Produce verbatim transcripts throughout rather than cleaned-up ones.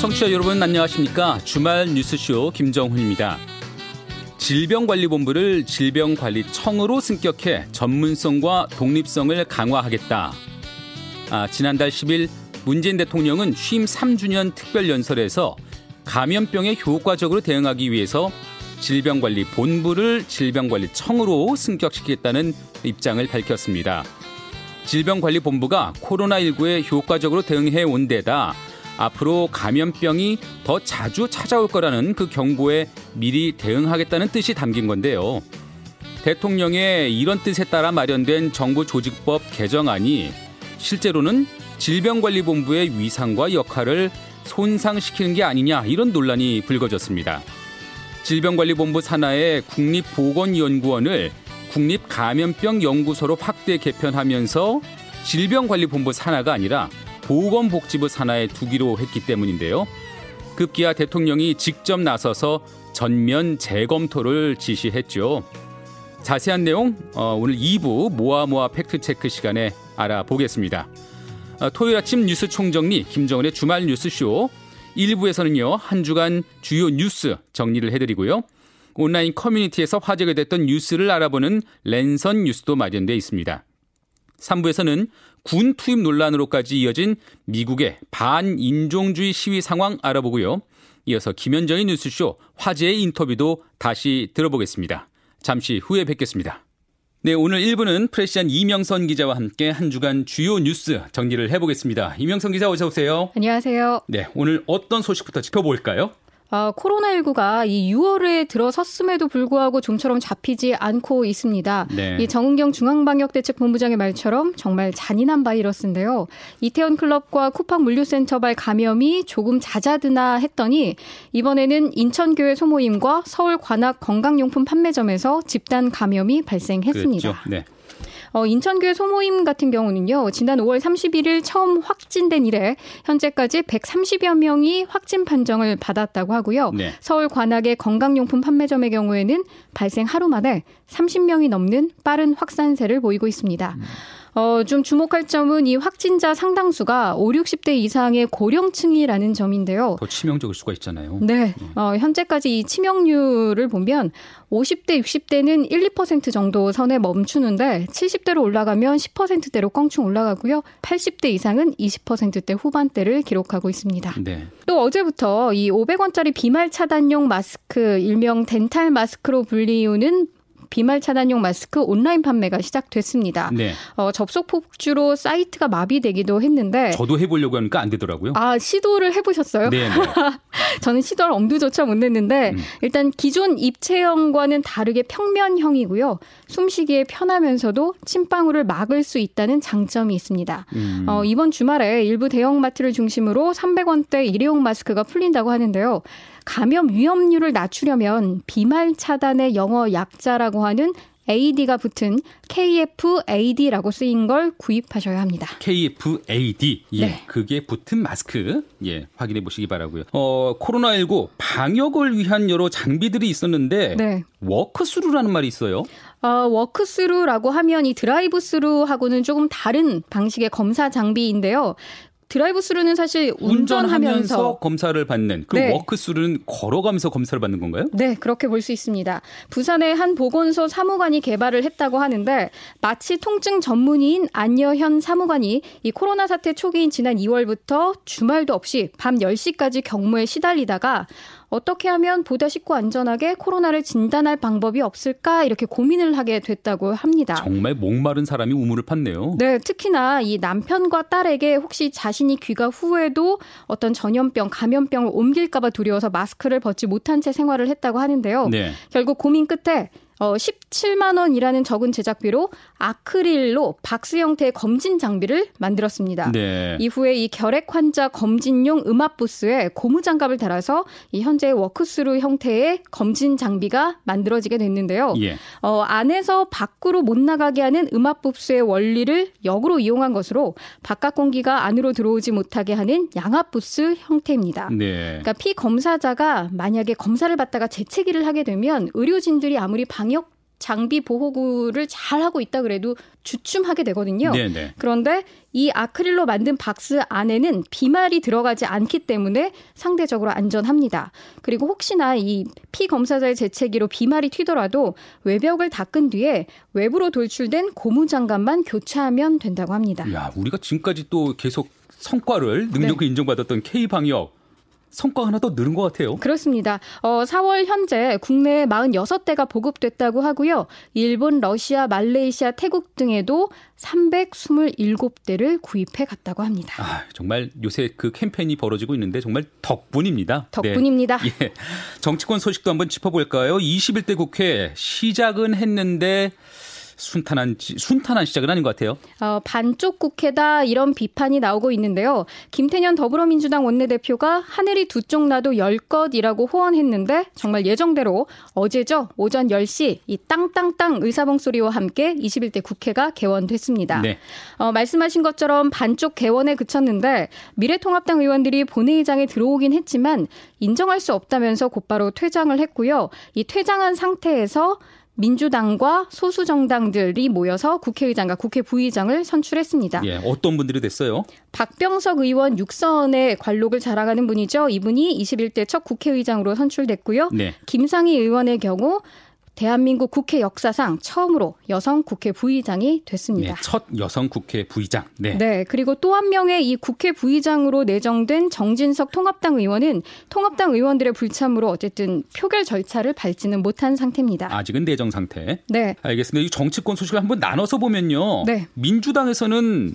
청취자 여러분 안녕하십니까? 주말 뉴스쇼 김정훈입니다. 질병관리본부를 질병관리청으로 승격해 전문성과 독립성을 강화하겠다. 아, 지난달 십일 문재인 대통령은 취임 삼 주년 특별연설에서 감염병에 효과적으로 대응하기 위해서 질병관리본부를 질병관리청으로 승격시키겠다는 입장을 밝혔습니다. 질병관리본부가 코로나십구에 효과적으로 대응해온 데다 앞으로 감염병이 더 자주 찾아올 거라는 그 경고에 미리 대응하겠다는 뜻이 담긴 건데요. 대통령의 이런 뜻에 따라 마련된 정부조직법 개정안이 실제로는 질병관리본부의 위상과 역할을 손상시키는 게 아니냐 이런 논란이 불거졌습니다. 질병관리본부 산하의 국립보건연구원을 국립감염병연구소로 확대 개편하면서 질병관리본부 산하가 아니라 보건복지부 산하에 두기로 했기 때문인데요. 급기야 대통령이 직접 나서서 전면 재검토를 지시했죠. 자세한 내용 오늘 이 부 모아모아 팩트체크 시간에 알아보겠습니다. 토요일 아침 뉴스 총정리 김정은의 주말 뉴스쇼 일 부에서는요. 한 주간 주요 뉴스 정리를 해드리고요. 온라인 커뮤니티에서 화제가 됐던 뉴스를 알아보는 랜선 뉴스도 마련돼 있습니다. 삼 부에서는 군 투입 논란으로까지 이어진 미국의 반인종주의 시위 상황 알아보고요. 이어서 김현정의 뉴스쇼 화제의 인터뷰도 다시 들어보겠습니다. 잠시 후에 뵙겠습니다. 네, 오늘 일 부는 프레시안 이명선 기자와 함께 한 주간 주요 뉴스 정리를 해보겠습니다. 이명선 기자 어서 오세요. 안녕하세요. 네, 오늘 어떤 소식부터 짚어볼까요? 아, 코로나십구가 이 유월에 들어섰음에도 불구하고 좀처럼 잡히지 않고 있습니다. 네. 이 정은경 중앙방역대책본부장의 말처럼 정말 잔인한 바이러스인데요. 이태원 클럽과 쿠팡 물류센터발 감염이 조금 잦아드나 했더니 이번에는 인천교회 소모임과 서울 관악 건강용품 판매점에서 집단 감염이 발생했습니다. 그렇죠. 네. 어, 인천교회 소모임 같은 경우는요. 지난 오월 삼십일일 처음 확진된 이래 현재까지 백삼십여 명이 확진 판정을 받았다고 하고요. 네. 서울 관악의 건강용품 판매점의 경우에는 발생 하루 만에 삼십 명이 넘는 빠른 확산세를 보이고 있습니다. 음. 어, 좀 주목할 점은 이 확진자 상당수가 오십, 육십대 이상의 고령층이라는 점인데요. 더 치명적일 수가 있잖아요. 네. 어, 현재까지 이 치명률을 보면 오십대, 육십대는 일, 이 퍼센트 정도 선에 멈추는데 칠십대로 올라가면 십 퍼센트대로 껑충 올라가고요. 팔십대 이상은 이십 퍼센트대 후반대를 기록하고 있습니다. 네. 또 어제부터 이 오백 원짜리 비말 차단용 마스크, 일명 덴탈 마스크로 불리우는 비말 차단용 마스크 온라인 판매가 시작됐습니다. 네. 어, 접속 폭주로 사이트가 마비되기도 했는데 저도 해보려고 하니까 안 되더라고요. 아, 시도를 해보셨어요? 네. 저는 시도를 엄두조차 못 냈는데 음. 일단 기존 입체형과는 다르게 평면형이고요. 숨쉬기에 편하면서도 침방울을 막을 수 있다는 장점이 있습니다. 음. 어, 이번 주말에 일부 대형마트를 중심으로 삼백 원대 일회용 마스크가 풀린다고 하는데요. 감염 위험률을 낮추려면 비말 차단의 영어 약자라고 하는 에이디가 붙은 케이에프에이디라고 쓰인 걸 구입하셔야 합니다. 케이에프에이디, 예, 네. 그게 붙은 마스크, 예, 확인해 보시기 바라고요. 어, 코로나십구 방역을 위한 여러 장비들이 있었는데 네. 워크스루라는 말이 있어요. 어, 워크스루라고 하면 이 드라이브스루하고는 조금 다른 방식의 검사 장비인데요. 드라이브스루는 사실 운전하면서, 운전하면서 검사를 받는, 그럼 네. 워크스루는 걸어가면서 검사를 받는 건가요? 네, 그렇게 볼 수 있습니다. 부산의 한 보건소 사무관이 개발을 했다고 하는데 마치 통증 전문의인 안여현 사무관이 이 코로나 사태 초기인 지난 이월부터 주말도 없이 밤 열 시까지 경무에 시달리다가 어떻게 하면 보다 쉽고 안전하게 코로나를 진단할 방법이 없을까 이렇게 고민을 하게 됐다고 합니다. 정말 목마른 사람이 우물을 팠네요. 네, 특히나 이 남편과 딸에게 혹시 자신이 귀가 후에도 어떤 전염병, 감염병을 옮길까 봐 두려워서 마스크를 벗지 못한 채 생활을 했다고 하는데요. 네. 결국 고민 끝에 어, 십칠만 원이라는 적은 제작비로 아크릴로 박스 형태의 검진 장비를 만들었습니다. 네. 이후에 이 결핵 환자 검진용 음압 부스에 고무 장갑을 달아서 이 현재의 워크스루 형태의 검진 장비가 만들어지게 됐는데요. 예. 어, 안에서 밖으로 못 나가게 하는 음압 부스의 원리를 역으로 이용한 것으로 바깥 공기가 안으로 들어오지 못하게 하는 양압 부스 형태입니다. 네. 그러니까 피검사자가 만약에 검사를 받다가 재채기를 하게 되면 의료진들이 아무리 방역 장비 보호구를 잘하고 있다 그래도 주춤하게 되거든요. 네네. 그런데 이 아크릴로 만든 박스 안에는 비말이 들어가지 않기 때문에 상대적으로 안전합니다. 그리고 혹시나 이 피검사자의 재채기로 비말이 튀더라도 외벽을 닦은 뒤에 외부로 돌출된 고무장갑만 교체하면 된다고 합니다. 야, 우리가 지금까지 또 계속 성과를 능력을 네. 인정받았던 K방역. 성과 하나 더 늘은 것 같아요. 그렇습니다. 어, 사월 현재 국내에 사십육 대가 보급됐다고 하고요. 일본, 러시아, 말레이시아, 태국 등에도 삼백이십칠 대를 구입해 갔다고 합니다. 아, 정말 요새 그 캠페인이 벌어지고 있는데 정말 덕분입니다. 덕분입니다. 네. 예. 정치권 소식도 한번 짚어볼까요? 이십일 대 국회 시작은 했는데 순탄한, 순탄한 시작은 아닌 것 같아요. 어, 반쪽 국회다 이런 비판이 나오고 있는데요. 김태년 더불어민주당 원내대표가 하늘이 두 쪽 나도 열것이라고 호언했는데 정말 예정대로 어제죠. 오전 열 시 이 땅땅땅 의사봉 소리와 함께 이십일 대 국회가 개원됐습니다. 네. 어, 말씀하신 것처럼 반쪽 개원에 그쳤는데 미래통합당 의원들이 본회의장에 들어오긴 했지만 인정할 수 없다면서 곧바로 퇴장을 했고요. 이 퇴장한 상태에서 민주당과 소수 정당들이 모여서 국회의장과 국회 부의장을 선출했습니다. 예, 어떤 분들이 됐어요? 박병석 의원 육선의 관록을 자랑하는 분이죠. 이분이 이십일 대 첫 국회의장으로 선출됐고요. 네. 김상희 의원의 경우 대한민국 국회 역사상 처음으로 여성 국회 부의장이 됐습니다. 네, 첫 여성 국회 부의장. 네. 네, 그리고 또 한 명의 이 국회 부의장으로 내정된 정진석 통합당 의원은 통합당 의원들의 불참으로 어쨌든 표결 절차를 밟지는 못한 상태입니다. 아직은 내정 상태. 네. 알겠습니다. 이 정치권 소식을 한번 나눠서 보면요. 네. 민주당에서는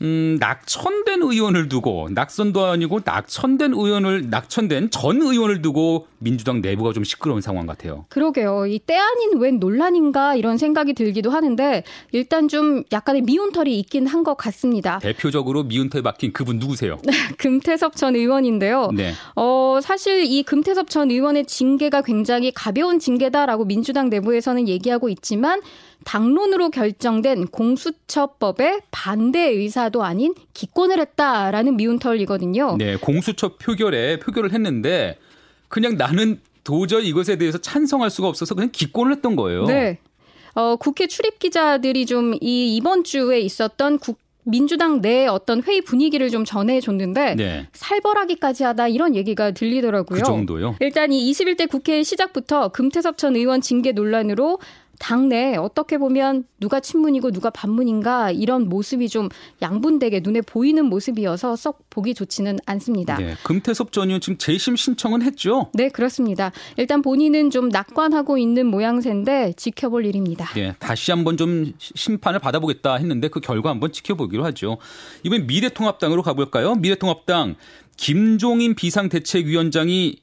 음, 낙천된 의원을 두고 낙선도 아니고 낙천된 의원을 낙천된 전 의원을 두고 민주당 내부가 좀 시끄러운 상황 같아요. 그러게요. 이 때 아닌 웬 논란인가 이런 생각이 들기도 하는데 일단 좀 약간의 미운털이 있긴 한 것 같습니다. 대표적으로 미운털 박힌 그분 누구세요? 금태섭 전 의원인데요. 네. 어, 사실 이 금태섭 전 의원의 징계가 굉장히 가벼운 징계다라고 민주당 내부에서는 얘기하고 있지만 당론으로 결정된 공수처법에 반대 의사도 아닌 기권을 했다라는 미운털이거든요. 네, 공수처 표결에 표결을 했는데 그냥 나는 도저히 이것에 대해서 찬성할 수가 없어서 그냥 기권을 했던 거예요. 네, 어, 국회 출입 기자들이 좀 이 이번 주에 있었던 국 민주당 내 어떤 회의 분위기를 좀 전해줬는데 네. 살벌하기까지 하다 이런 얘기가 들리더라고요. 그 정도요? 일단 이 이십일 대 국회 시작부터 금태섭 전 의원 징계 논란으로 당내 어떻게 보면 누가 친문이고 누가 반문인가 이런 모습이 좀 양분되게 눈에 보이는 모습이어서 썩 보기 좋지는 않습니다. 네, 금태섭 전 의원 지금 재심 신청은 했죠? 네, 그렇습니다. 일단 본인은 좀 낙관하고 있는 모양새인데 지켜볼 일입니다. 네, 다시 한번 좀 심판을 받아보겠다 했는데 그 결과 한번 지켜보기로 하죠. 이번엔 미래통합당으로 가볼까요? 미래통합당 김종인 비상대책위원장이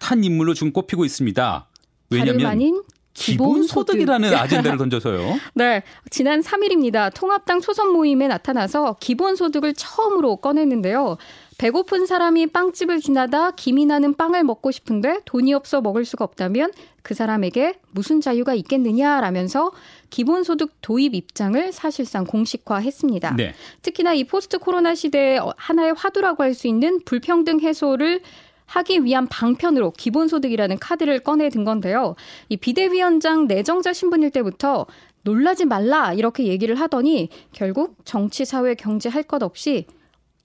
핫한 인물로 지금 꼽히고 있습니다. 왜냐하면 기본소득이라는 기본소득. 아젠다를 던져서요. 네, 지난 삼 일입니다. 통합당 초선 모임에 나타나서 기본소득을 처음으로 꺼냈는데요. 배고픈 사람이 빵집을 지나다 김이 나는 빵을 먹고 싶은데 돈이 없어 먹을 수가 없다면 그 사람에게 무슨 자유가 있겠느냐라면서 기본소득 도입 입장을 사실상 공식화했습니다. 네. 특히나 이 포스트 코로나 시대의 하나의 화두라고 할 수 있는 불평등 해소를 하기 위한 방편으로 기본소득이라는 카드를 꺼내든 건데요. 이 비대위원장 내정자 신분일 때부터 놀라지 말라 이렇게 얘기를 하더니 결국 정치, 사회, 경제 할 것 없이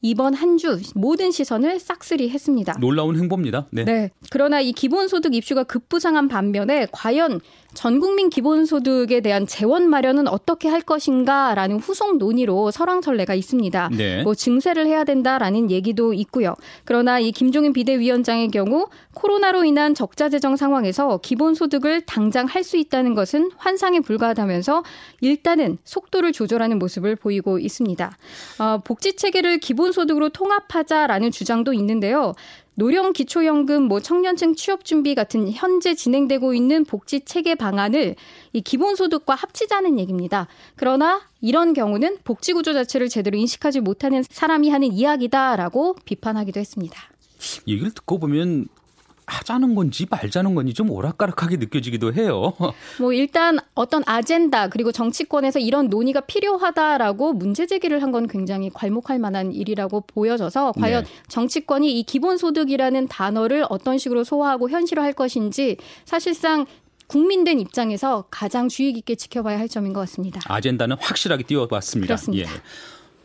이번 한 주 모든 시선을 싹쓸이 했습니다. 놀라운 행보입니다. 네. 네. 그러나 이 기본소득 입슈가 급부상한 반면에 과연 전국민 기본소득에 대한 재원 마련은 어떻게 할 것인가라는 후속 논의로 설왕설래가 있습니다. 네. 뭐 증세를 해야 된다라는 얘기도 있고요. 그러나 이 김종인 비대위원장의 경우 코로나로 인한 적자 재정 상황에서 기본소득을 당장 할 수 있다는 것은 환상에 불과하다면서 일단은 속도를 조절하는 모습을 보이고 있습니다. 어, 복지체계를 기본소득으로 통합하자라는 주장도 있는데요. 노령기초연금, 뭐 청년층 취업준비 같은 현재 진행되고 있는 복지체계 방안을 이 기본소득과 합치자는 얘기입니다. 그러나 이런 경우는 복지구조 자체를 제대로 인식하지 못하는 사람이 하는 이야기다라고 비판하기도 했습니다. 얘기를 듣고 보면 하자는 건지 말자는 건지 좀 오락가락하게 느껴지기도 해요. 뭐 일단 어떤 아젠다 그리고 정치권에서 이런 논의가 필요하다라고 문제 제기를 한 건 굉장히 괄목할 만한 일이라고 보여져서 과연 네. 정치권이 이 기본소득이라는 단어를 어떤 식으로 소화하고 현실화할 것인지 사실상 국민된 입장에서 가장 주의 깊게 지켜봐야 할 점인 것 같습니다. 아젠다는 확실하게 띄워봤습니다. 그렇습니다. 예.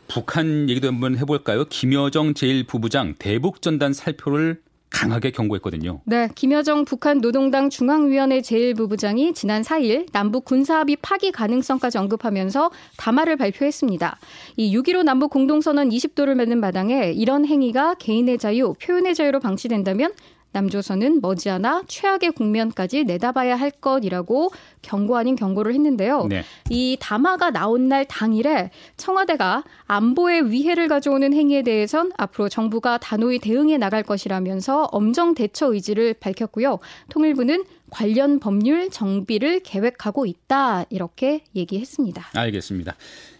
북한 얘기도 한번 해볼까요? 김여정 제일 부부장 대북전단 살포를 강하게 경고했거든요. 네, 김여정 북한 노동당 중앙위원회 제일 부부장이 지난 사 일 남북 군사합의 파기 가능성까지 언급하면서 담화를 발표했습니다. 이 육점일오 남북 공동선언 이십 도를 맺는 마당에 이런 행위가 개인의 자유, 표현의 자유로 방치된다면 남조선은 머지않아 최악의 국면까지 내다봐야 할 것이라고 경고 아닌 경고를 했는데요. 네. 이 담화가 나온 날 당일에 청와대가 안보에 위해를 가져오는 행위에 대해선 앞으로 정부가 단호히 대응해 나갈 것이라면서 엄정 대처 의지를 밝혔고요. 통일부는 관련 법률 정비를 계획하고 있다 이렇게 얘기했습니다. 알겠습니다.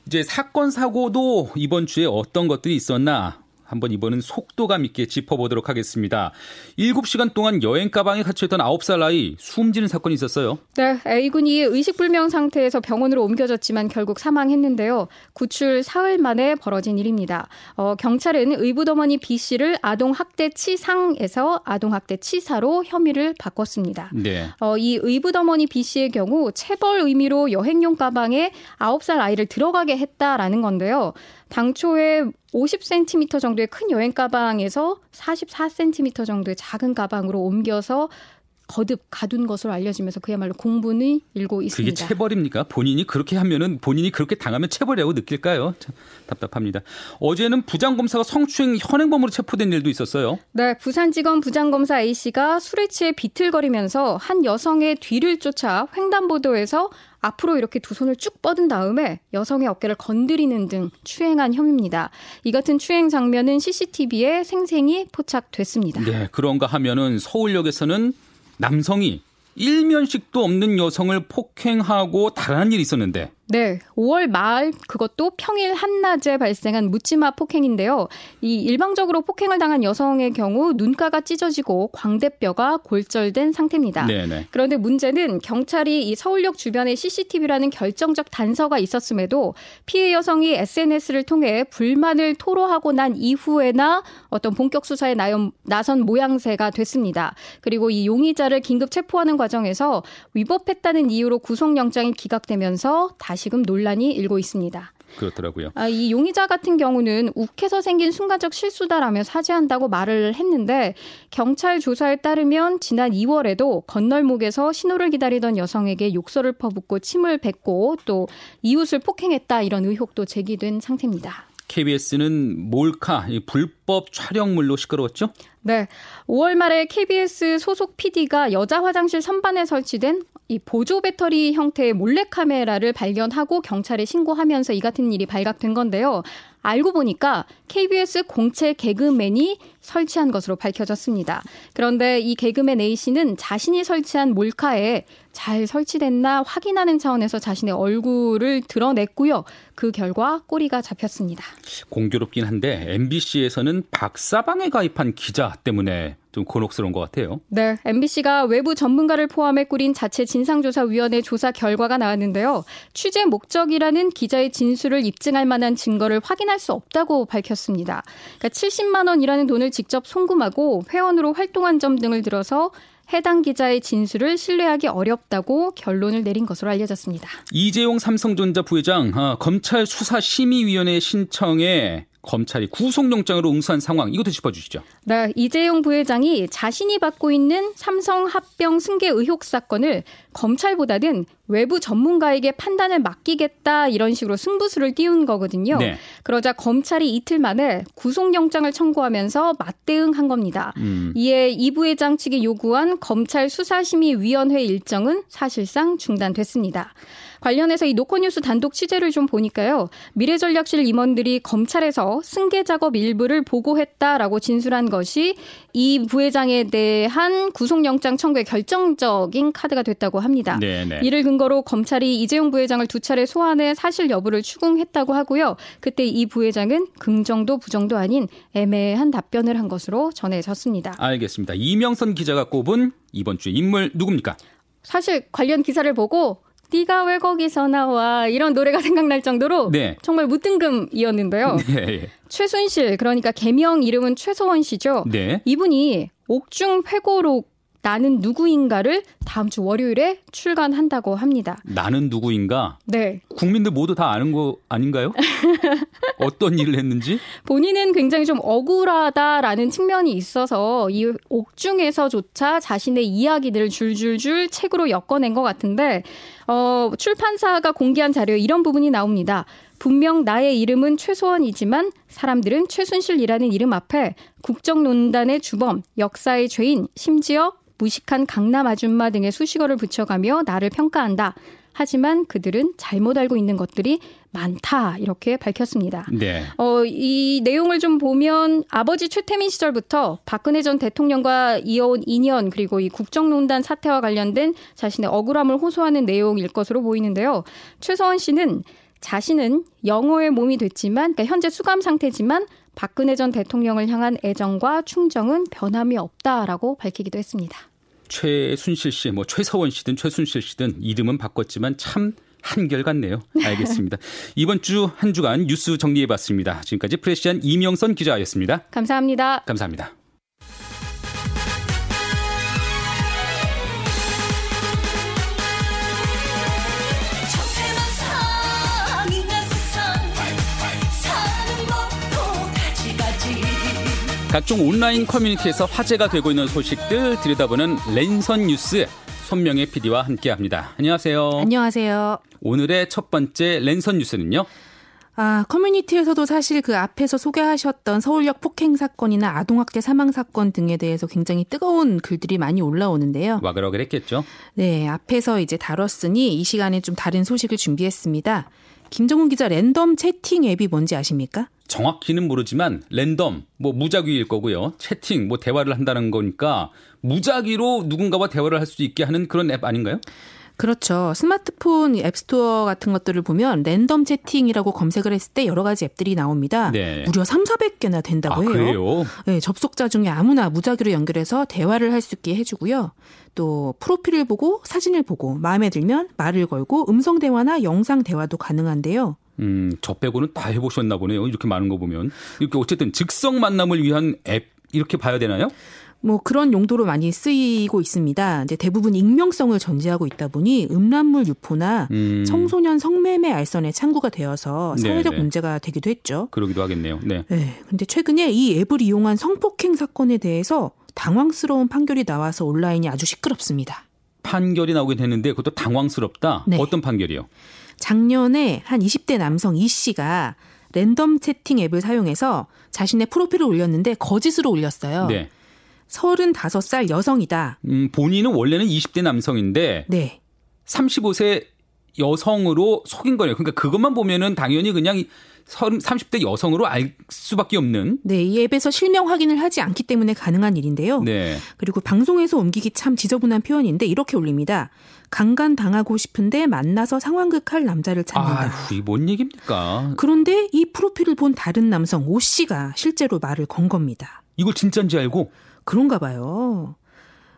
이제 사건 사고도 이번 주에 어떤 것들이 있었나 한번 이번은 속도감 있게 짚어보도록 하겠습니다. 일곱 시간 동안 여행 가방에 갇혀있던 아홉 살 아이 숨지는 사건이 있었어요. 네, A군이 의식불명 상태에서 병원으로 옮겨졌지만 결국 사망했는데요. 구출 사흘 만에 벌어진 일입니다. 어, 경찰은 의붓어머니 B씨를 아동학대치상에서 아동학대치사로 혐의를 바꿨습니다. 네. 어, 이 의붓어머니 B씨의 경우 체벌 의미로 여행용 가방에 아홉 살 아이를 들어가게 했다라는 건데요. 당초에 오십 센티미터 정도의 큰 여행 가방에서 사십사 센티미터 정도의 작은 가방으로 옮겨서 거듭 가둔 것으로 알려지면서 그야말로 공분이 일고 있습니다. 그게 체벌입니까? 본인이 그렇게 하면은 본인이 그렇게 당하면 체벌이라고 느낄까요? 참 답답합니다. 어제는 부장검사가 성추행 현행범으로 체포된 일도 있었어요. 네, 부산지검 부장검사 A씨가 술에 취해 비틀거리면서 한 여성의 뒤를 쫓아 횡단보도에서 앞으로 이렇게 두 손을 쭉 뻗은 다음에 여성의 어깨를 건드리는 등 추행한 혐의입니다. 이 같은 추행 장면은 씨씨티비에 생생히 포착됐습니다. 네, 그런가 하면은 서울역에서는 남성이 일면식도 없는 여성을 폭행하고 달아난 일이 있었는데. 네, 오월 말 그것도 평일 한낮에 발생한 묻지마 폭행인데요. 이 일방적으로 폭행을 당한 여성의 경우 눈가가 찢어지고 광대뼈가 골절된 상태입니다. 네네. 그런데 문제는 경찰이 이 서울역 주변에 씨씨티비라는 결정적 단서가 있었음에도 피해 여성이 에스엔에스를 통해 불만을 토로하고 난 이후에나 어떤 본격 수사에 나선 모양새가 됐습니다. 그리고 이 용의자를 긴급 체포하는 과정에서 위법했다는 이유로 구속영장이 기각되면서 다시금 논란이 일고 있습니다. 그렇더라고요. 아, 이 용의자 같은 경우는 욱해서 생긴 순간적 실수다라며 사죄한다고 말을 했는데 경찰 조사에 따르면 지난 이월에도 건널목에서 신호를 기다리던 여성에게 욕설을 퍼붓고 침을 뱉고 또 이웃을 폭행했다 이런 의혹도 제기된 상태입니다. 케이비에스는 몰카, 불법 촬영물로 시끄러웠죠? 네. 오월 말에 케이비에스 소속 피디가 여자 화장실 선반에 설치된 이 보조 배터리 형태의 몰래카메라를 발견하고 경찰에 신고하면서 이 같은 일이 발각된 건데요. 알고 보니까 케이비에스 공채 개그맨이 설치한 것으로 밝혀졌습니다. 그런데 이 개그맨 A씨는 자신이 설치한 몰카에 잘 설치됐나 확인하는 차원에서 자신의 얼굴을 드러냈고요. 그 결과 꼬리가 잡혔습니다. 공교롭긴 한데 엠비씨에서는 박사방에 가입한 기자 때문에 좀 곤혹스러운 것 같아요. 네, 엠비씨가 외부 전문가를 포함해 꾸린 자체 진상조사위원회 조사 결과가 나왔는데요. 취재 목적이라는 기자의 진술을 입증할 만한 증거를 확인할 수 없다고 밝혔습니다. 그러니까 칠십만 원이라는 돈을 직접 송금하고 회원으로 활동한 점 등을 들어서 해당 기자의 진술을 신뢰하기 어렵다고 결론을 내린 것으로 알려졌습니다. 이재용 삼성전자 부회장 아, 검찰 수사심의위원회 신청에 검찰이 구속영장으로 응수한 상황 이것도 짚어주시죠. 네, 이재용 부회장이 자신이 받고 있는 삼성 합병 승계 의혹 사건을 검찰보다는 외부 전문가에게 판단을 맡기겠다 이런 식으로 승부수를 띄운 거거든요. 네. 그러자 검찰이 이틀 만에 구속영장을 청구하면서 맞대응한 겁니다. 음. 이에 이 부회장 측이 요구한 검찰 수사심의위원회 일정은 사실상 중단됐습니다. 관련해서 이 노코뉴스 단독 취재를 좀 보니까요. 미래전략실 임원들이 검찰에서 승계 작업 일부를 보고했다라고 진술한 것이 이 부회장에 대한 구속영장 청구의 결정적인 카드가 됐다고 합니다. 네네. 이를 근거로 검찰이 이재용 부회장을 두 차례 소환해 사실 여부를 추궁했다고 하고요. 그때 이 부회장은 긍정도 부정도 아닌 애매한 답변을 한 것으로 전해졌습니다. 알겠습니다. 이명선 기자가 꼽은 이번 주의 인물 누굽니까? 사실 관련 기사를 보고 네가 왜 거기서 나와 이런 노래가 생각날 정도로 네. 정말 무등금이었는데요. 네. 최순실 그러니까 개명 이름은 최소원 씨죠. 네. 이분이 옥중 회고록 나는 누구인가를 다음 주 월요일에 출간한다고 합니다. 나는 누구인가? 네. 국민들 모두 다 아는 거 아닌가요? 어떤 일을 했는지? 본인은 굉장히 좀 억울하다라는 측면이 있어서 이 옥중에서조차 자신의 이야기들을 줄줄줄 책으로 엮어낸 것 같은데 어, 출판사가 공개한 자료에 이런 부분이 나옵니다. 분명 나의 이름은 최소원이지만 사람들은 최순실이라는 이름 앞에 국정논단의 주범, 역사의 죄인, 심지어 무식한 강남 아줌마 등의 수식어를 붙여가며 나를 평가한다. 하지만 그들은 잘못 알고 있는 것들이 많다. 이렇게 밝혔습니다. 네. 어, 이 내용을 좀 보면 아버지 최태민 시절부터 박근혜 전 대통령과 이어온 인연 그리고 이 국정농단 사태와 관련된 자신의 억울함을 호소하는 내용일 것으로 보이는데요. 최소원 씨는 자신은 영호의 몸이 됐지만 그러니까 현재 수감 상태지만 박근혜 전 대통령을 향한 애정과 충정은 변함이 없다라고 밝히기도 했습니다. 최순실 씨, 뭐 최서원 씨든 최순실 씨든 이름은 바꿨지만 참 한결같네요. 알겠습니다. 이번 주 한 주간 뉴스 정리해봤습니다. 지금까지 프레시안 이명선 기자였습니다. 감사합니다. 감사합니다. 각종 온라인 커뮤니티에서 화제가 되고 있는 소식들 들여다보는 랜선 뉴스 손명혜 피디와 함께합니다. 안녕하세요. 안녕하세요. 오늘의 첫 번째 랜선 뉴스는요. 아, 커뮤니티에서도 사실 그 앞에서 소개하셨던 서울역 폭행 사건이나 아동학대 사망 사건 등에 대해서 굉장히 뜨거운 글들이 많이 올라오는데요. 와글와글했겠죠. 네, 앞에서 이제 다뤘으니 이 시간에 좀 다른 소식을 준비했습니다. 김정훈 기자 랜덤 채팅 앱이 뭔지 아십니까? 정확히는 모르지만 랜덤, 뭐 무작위일 거고요. 채팅, 뭐 대화를 한다는 거니까 무작위로 누군가와 대화를 할 수 있게 하는 그런 앱 아닌가요? 그렇죠. 스마트폰 앱스토어 같은 것들을 보면 랜덤 채팅이라고 검색을 했을 때 여러 가지 앱들이 나옵니다. 네. 무려 삼사백 개나 된다고 아, 해요. 그래요? 네, 접속자 중에 아무나 무작위로 연결해서 대화를 할 수 있게 해주고요. 또 프로필을 보고 사진을 보고 마음에 들면 말을 걸고 음성 대화나 영상 대화도 가능한데요. 음, 저 빼고는 다 해보셨나 보네요. 이렇게 많은 거 보면. 이렇게 어쨌든 즉석 만남을 위한 앱 이렇게 봐야 되나요? 뭐 그런 용도로 많이 쓰이고 있습니다. 이제 대부분 익명성을 전제하고 있다 보니 음란물 유포나 음. 청소년 성매매 알선의 창구가 되어서 사회적 네네. 문제가 되기도 했죠. 그러기도 하겠네요. 네. 네. 근데 최근에 이 앱을 이용한 성폭행 사건에 대해서 당황스러운 판결이 나와서 온라인이 아주 시끄럽습니다. 판결이 나오게 되는데 그것도 당황스럽다? 네. 어떤 판결이요? 작년에 한 이십 대 남성 이 씨가 랜덤 채팅 앱을 사용해서 자신의 프로필을 올렸는데 거짓으로 올렸어요. 네. 서른다섯 살 여성이다. 음, 본인은 원래는 이십 대 남성인데 네. 서른다섯 세 여성으로 속인 거네요. 그러니까 그것만 보면은 당연히 그냥 삼십 대 여성으로 알 수밖에 없는. 네, 이 앱에서 실명 확인을 하지 않기 때문에 가능한 일인데요. 네. 그리고 방송에서 옮기기 참 지저분한 표현인데 이렇게 올립니다. 강간당하고 싶은데 만나서 상황극할 남자를 찾는다. 아휴, 뭔 얘기입니까? 그런데 이 프로필을 본 다른 남성 오 씨가 실제로 말을 건 겁니다. 이걸 진짜인지 알고? 그런가 봐요.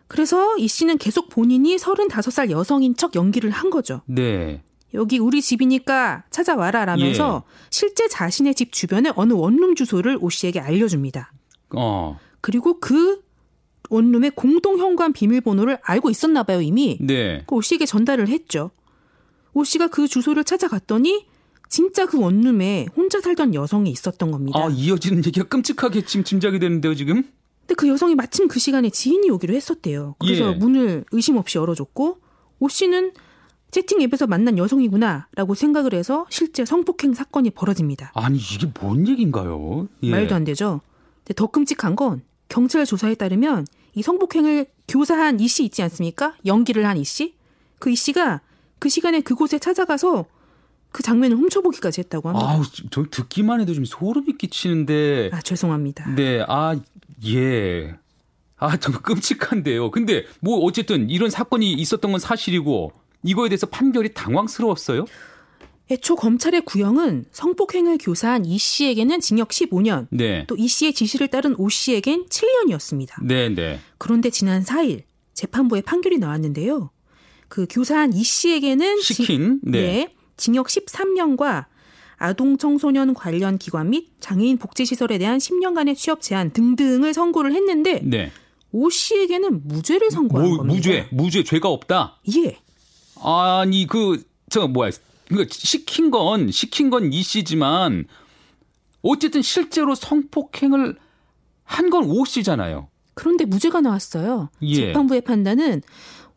그래서 이 씨는 계속 본인이 서른다섯 살 여성인 척 연기를 한 거죠. 네. 여기 우리 집이니까 찾아와라 라면서 예. 실제 자신의 집 주변의 어느 원룸 주소를 오 씨에게 알려줍니다. 어. 그리고 그 원룸의 공동 현관 비밀번호를 알고 있었나 봐요 이미. 네. 그 오 씨에게 전달을 했죠. 오 씨가 그 주소를 찾아갔더니 진짜 그 원룸에 혼자 살던 여성이 있었던 겁니다. 아, 이어지는 얘기가 끔찍하게 지금 짐작이 되는데요 지금. 근데 그 여성이 마침 그 시간에 지인이 오기로 했었대요. 그래서 예. 문을 의심 없이 열어줬고 오 씨는 채팅 앱에서 만난 여성이구나라고 생각을 해서 실제 성폭행 사건이 벌어집니다. 아니 이게 뭔 얘기인가요? 예. 말도 안 되죠. 근데 더 끔찍한 건 경찰 조사에 따르면 이 성폭행을 교사한 이 씨 있지 않습니까? 연기를 한 이 씨. 그 이 씨가 그 시간에 그곳에 찾아가서 그 장면을 훔쳐보기까지 했다고 합니다. 아우, 저 듣기만 해도 좀 소름이 끼치는데. 아, 죄송합니다. 네, 아, 예. 아, 정말 끔찍한데요. 근데 뭐 어쨌든 이런 사건이 있었던 건 사실이고 이거에 대해서 판결이 당황스러웠어요? 애초 검찰의 구형은 성폭행을 교사한 이 씨에게는 징역 십오 년, 네. 또 이 씨의 지시를 따른 오 씨에겐 칠 년이었습니다. 네, 네. 그런데 지난 사 일 재판부의 판결이 나왔는데요. 그 교사한 이 씨에게는 시킨, 지, 네. 네, 징역 십삼 년과 아동 청소년 관련 기관 및 장애인 복지시설에 대한 십 년간의 취업 제한 등등을 선고를 했는데 네. 오 씨에게는 무죄를 선고한 뭐, 겁니다. 무죄, 무죄, 죄가 없다. 예. 아니 그 저 뭐야? 그러니까 시킨 건 시킨 건 이 씨지만 어쨌든 실제로 성폭행을 한 건 오 씨잖아요. 그런데 무죄가 나왔어요. 예. 재판부의 판단은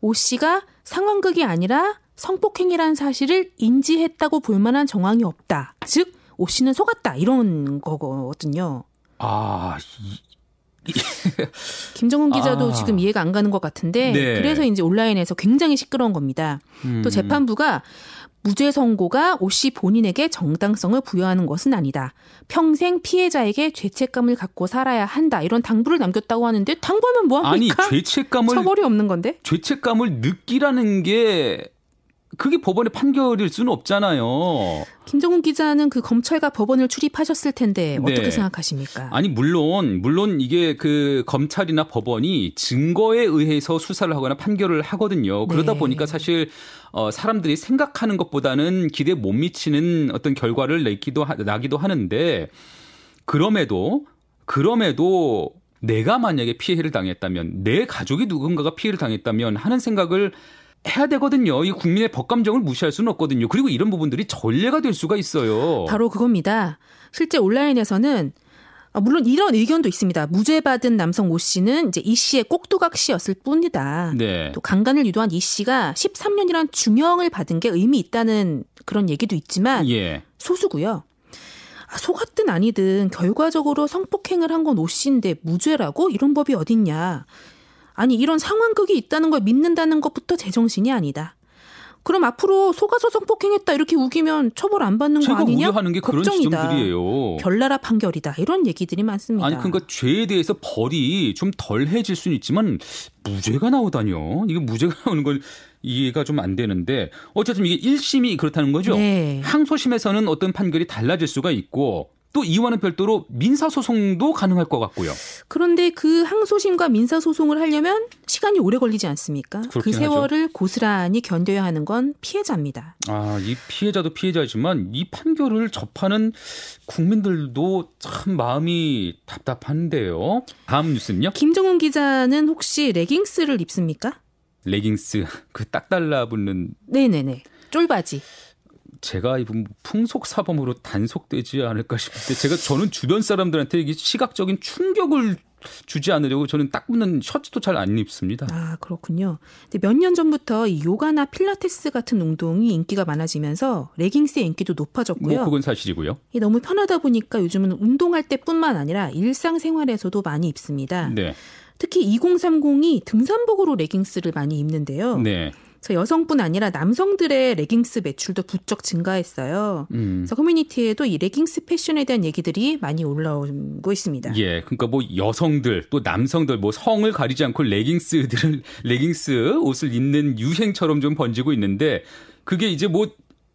오 씨가 상황극이 아니라 성폭행이라는 사실을 인지했다고 볼 만한 정황이 없다. 즉 오 씨는 속았다 이런 거거든요. 아. 김정훈 기자도 아. 지금 이해가 안 가는 것 같은데 네. 그래서 이제 온라인에서 굉장히 시끄러운 겁니다. 음. 또 재판부가 무죄 선고가 오 씨 본인에게 정당성을 부여하는 것은 아니다. 평생 피해자에게 죄책감을 갖고 살아야 한다. 이런 당부를 남겼다고 하는데 당부하면 뭐합니까? 아니 죄책감을 처벌이 없는 건데 죄책감을 느끼라는 게 그게 법원의 판결일 수는 없잖아요. 김정훈 기자는 그 검찰과 법원을 출입하셨을 텐데 어떻게 네. 생각하십니까? 아니 물론 물론 이게 그 검찰이나 법원이 증거에 의해서 수사를 하거나 판결을 하거든요. 그러다 네. 보니까 사실 어, 사람들이 생각하는 것보다는 기대에 못 미치는 어떤 결과를 내기도 하, 나기도 하는데 그럼에도 그럼에도 내가 만약에 피해를 당했다면 내 가족이 누군가가 피해를 당했다면 하는 생각을 해야 되거든요. 이 국민의 법감정을 무시할 수는 없거든요. 그리고 이런 부분들이 전례가 될 수가 있어요. 바로 그겁니다. 실제 온라인에서는 물론 이런 의견도 있습니다. 무죄받은 남성 오 씨는 이제 이 씨의 꼭두각 씨였을 뿐이다. 네. 또 강간을 유도한 이 씨가 십삼 년이란 중형을 받은 게 의미 있다는 그런 얘기도 있지만 예. 소수고요. 속았든 아니든 결과적으로 성폭행을 한 건 오 씨인데 무죄라고? 이런 법이 어딨냐. 아니 이런 상황극이 있다는 걸 믿는다는 것부터 제정신이 아니다. 그럼 앞으로 속아서 성폭행했다 이렇게 우기면 처벌 안 받는 거 아니냐? 제가 우려하는 게 그런 지점들이에요. 별나라 판결이다. 이런 얘기들이 많습니다. 아니 그러니까 죄에 대해서 벌이 좀 덜해질 수는 있지만 무죄가 나오다니요. 이게 무죄가 나오는 걸 이해가 좀 안 되는데 어쨌든 이게 일 심이 그렇다는 거죠. 네. 항소심에서는 어떤 판결이 달라질 수가 있고 또 이와는 별도로 민사소송도 가능할 것 같고요. 그런데 그 항소심과 민사소송을 하려면 시간이 오래 걸리지 않습니까? 그 세월을 하죠. 고스란히 견뎌야 하는 건 피해자입니다. 아, 이 피해자도 피해자지만 이 판결을 접하는 국민들도 참 마음이 답답한데요. 다음 뉴스는요? 김정훈 기자는 혹시 레깅스를 입습니까? 레깅스, 그 딱 달라붙는. 네네네, 쫄바지. 제가 이분 풍속사범으로 단속되지 않을까 싶은데 제가 저는 주변 사람들한테 이게 시각적인 충격을 주지 않으려고 저는 딱 붙는 셔츠도 잘 안 입습니다. 아 그렇군요. 몇 년 전부터 이 요가나 필라테스 같은 운동이 인기가 많아지면서 레깅스의 인기도 높아졌고요. 뭐 그건 사실이고요. 너무 편하다 보니까 요즘은 운동할 때뿐만 아니라 일상생활에서도 많이 입습니다. 네. 특히 이공삼공이 등산복으로 레깅스를 많이 입는데요. 네. 그래서 여성뿐 아니라 남성들의 레깅스 매출도 부쩍 증가했어요. 음. 그래서 커뮤니티에도 이 레깅스 패션에 대한 얘기들이 많이 올라오고 있습니다. 예, 그러니까 뭐 여성들 또 남성들 뭐 성을 가리지 않고 레깅스들을 레깅스 옷을 입는 유행처럼 좀 번지고 있는데 그게 이제 뭐.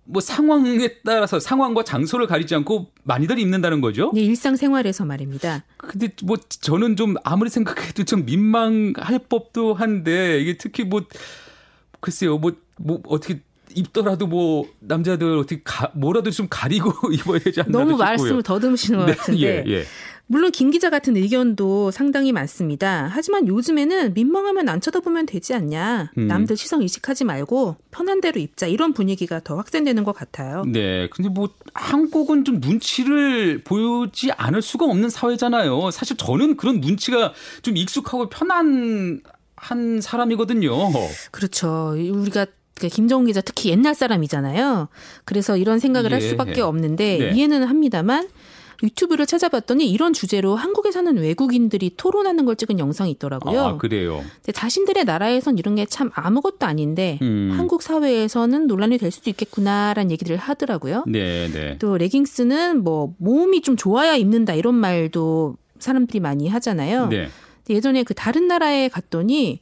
뭐 상황에 따라서 상황과 장소를 가리지 않고 많이들 입는다는 거죠? 네, 일상생활에서 말입니다. 근데 뭐 저는 좀 아무리 생각해도 좀 민망할 법도 한데 이게 특히 뭐 글쎄요, 뭐, 뭐 어떻게 입더라도 뭐 남자들 어떻게 가, 뭐라도 좀 가리고 입어야 되지 않나 너무 싶고요. 말씀을 더듬으시는 것 네, 같은데. 예, 예. 물론 김 기자 같은 의견도 상당히 많습니다. 하지만 요즘에는 민망하면 안 쳐다보면 되지 않냐. 음. 남들 시선 의식하지 말고 편한 대로 입자. 이런 분위기가 더 확산되는 것 같아요. 네. 근데 뭐 한국은 좀 눈치를 보이지 않을 수가 없는 사회잖아요. 사실 저는 그런 눈치가 좀 익숙하고 편한 한 사람이거든요. 그렇죠. 우리가 그러니까 김정은 기자 특히 옛날 사람이잖아요. 그래서 이런 생각을 예. 할 수밖에 없는데 네. 이해는 합니다만 유튜브를 찾아봤더니 이런 주제로 한국에 사는 외국인들이 토론하는 걸 찍은 영상이 있더라고요. 아, 그래요? 근데 자신들의 나라에선 이런 게 참 아무것도 아닌데 음. 한국 사회에서는 논란이 될 수도 있겠구나라는 얘기를 하더라고요. 네, 네. 또 레깅스는 뭐 몸이 좀 좋아야 입는다 이런 말도 사람들이 많이 하잖아요. 네. 예전에 그 다른 나라에 갔더니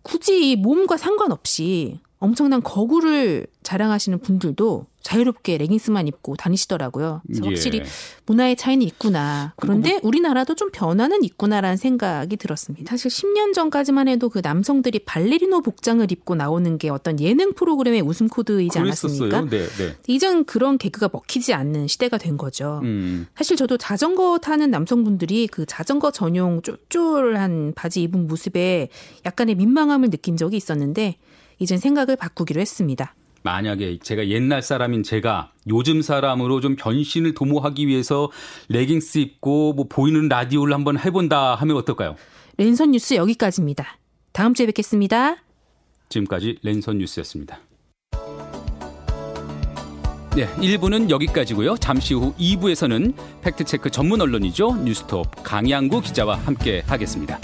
굳이 몸과 상관없이 엄청난 거구를 자랑하시는 분들도 자유롭게 레깅스만 입고 다니시더라고요. 그래서 확실히 예. 문화의 차이는 있구나. 그런데 우리나라도 좀 변화는 있구나라는 생각이 들었습니다. 사실 십 년 전까지만 해도 그 남성들이 발레리노 복장을 입고 나오는 게 어떤 예능 프로그램의 웃음 코드이지 않았습니까? 네, 네. 이젠 그런 개그가 먹히지 않는 시대가 된 거죠. 음. 사실 저도 자전거 타는 남성분들이 그 자전거 전용 쫄쫄한 바지 입은 모습에 약간의 민망함을 느낀 적이 있었는데 이젠 생각을 바꾸기로 했습니다. 만약에 제가 옛날 사람인 제가 요즘 사람으로 좀 변신을 도모하기 위해서 레깅스 입고 뭐 보이는 라디오를 한번 해본다 하면 어떨까요? 랜선 뉴스 여기까지입니다. 다음 주에 뵙겠습니다. 지금까지 랜선 뉴스였습니다. 네, 일 부는 여기까지고요. 잠시 후 이 부에서는 팩트체크 전문 언론이죠. 뉴스톱 강양구 기자와 함께 하겠습니다.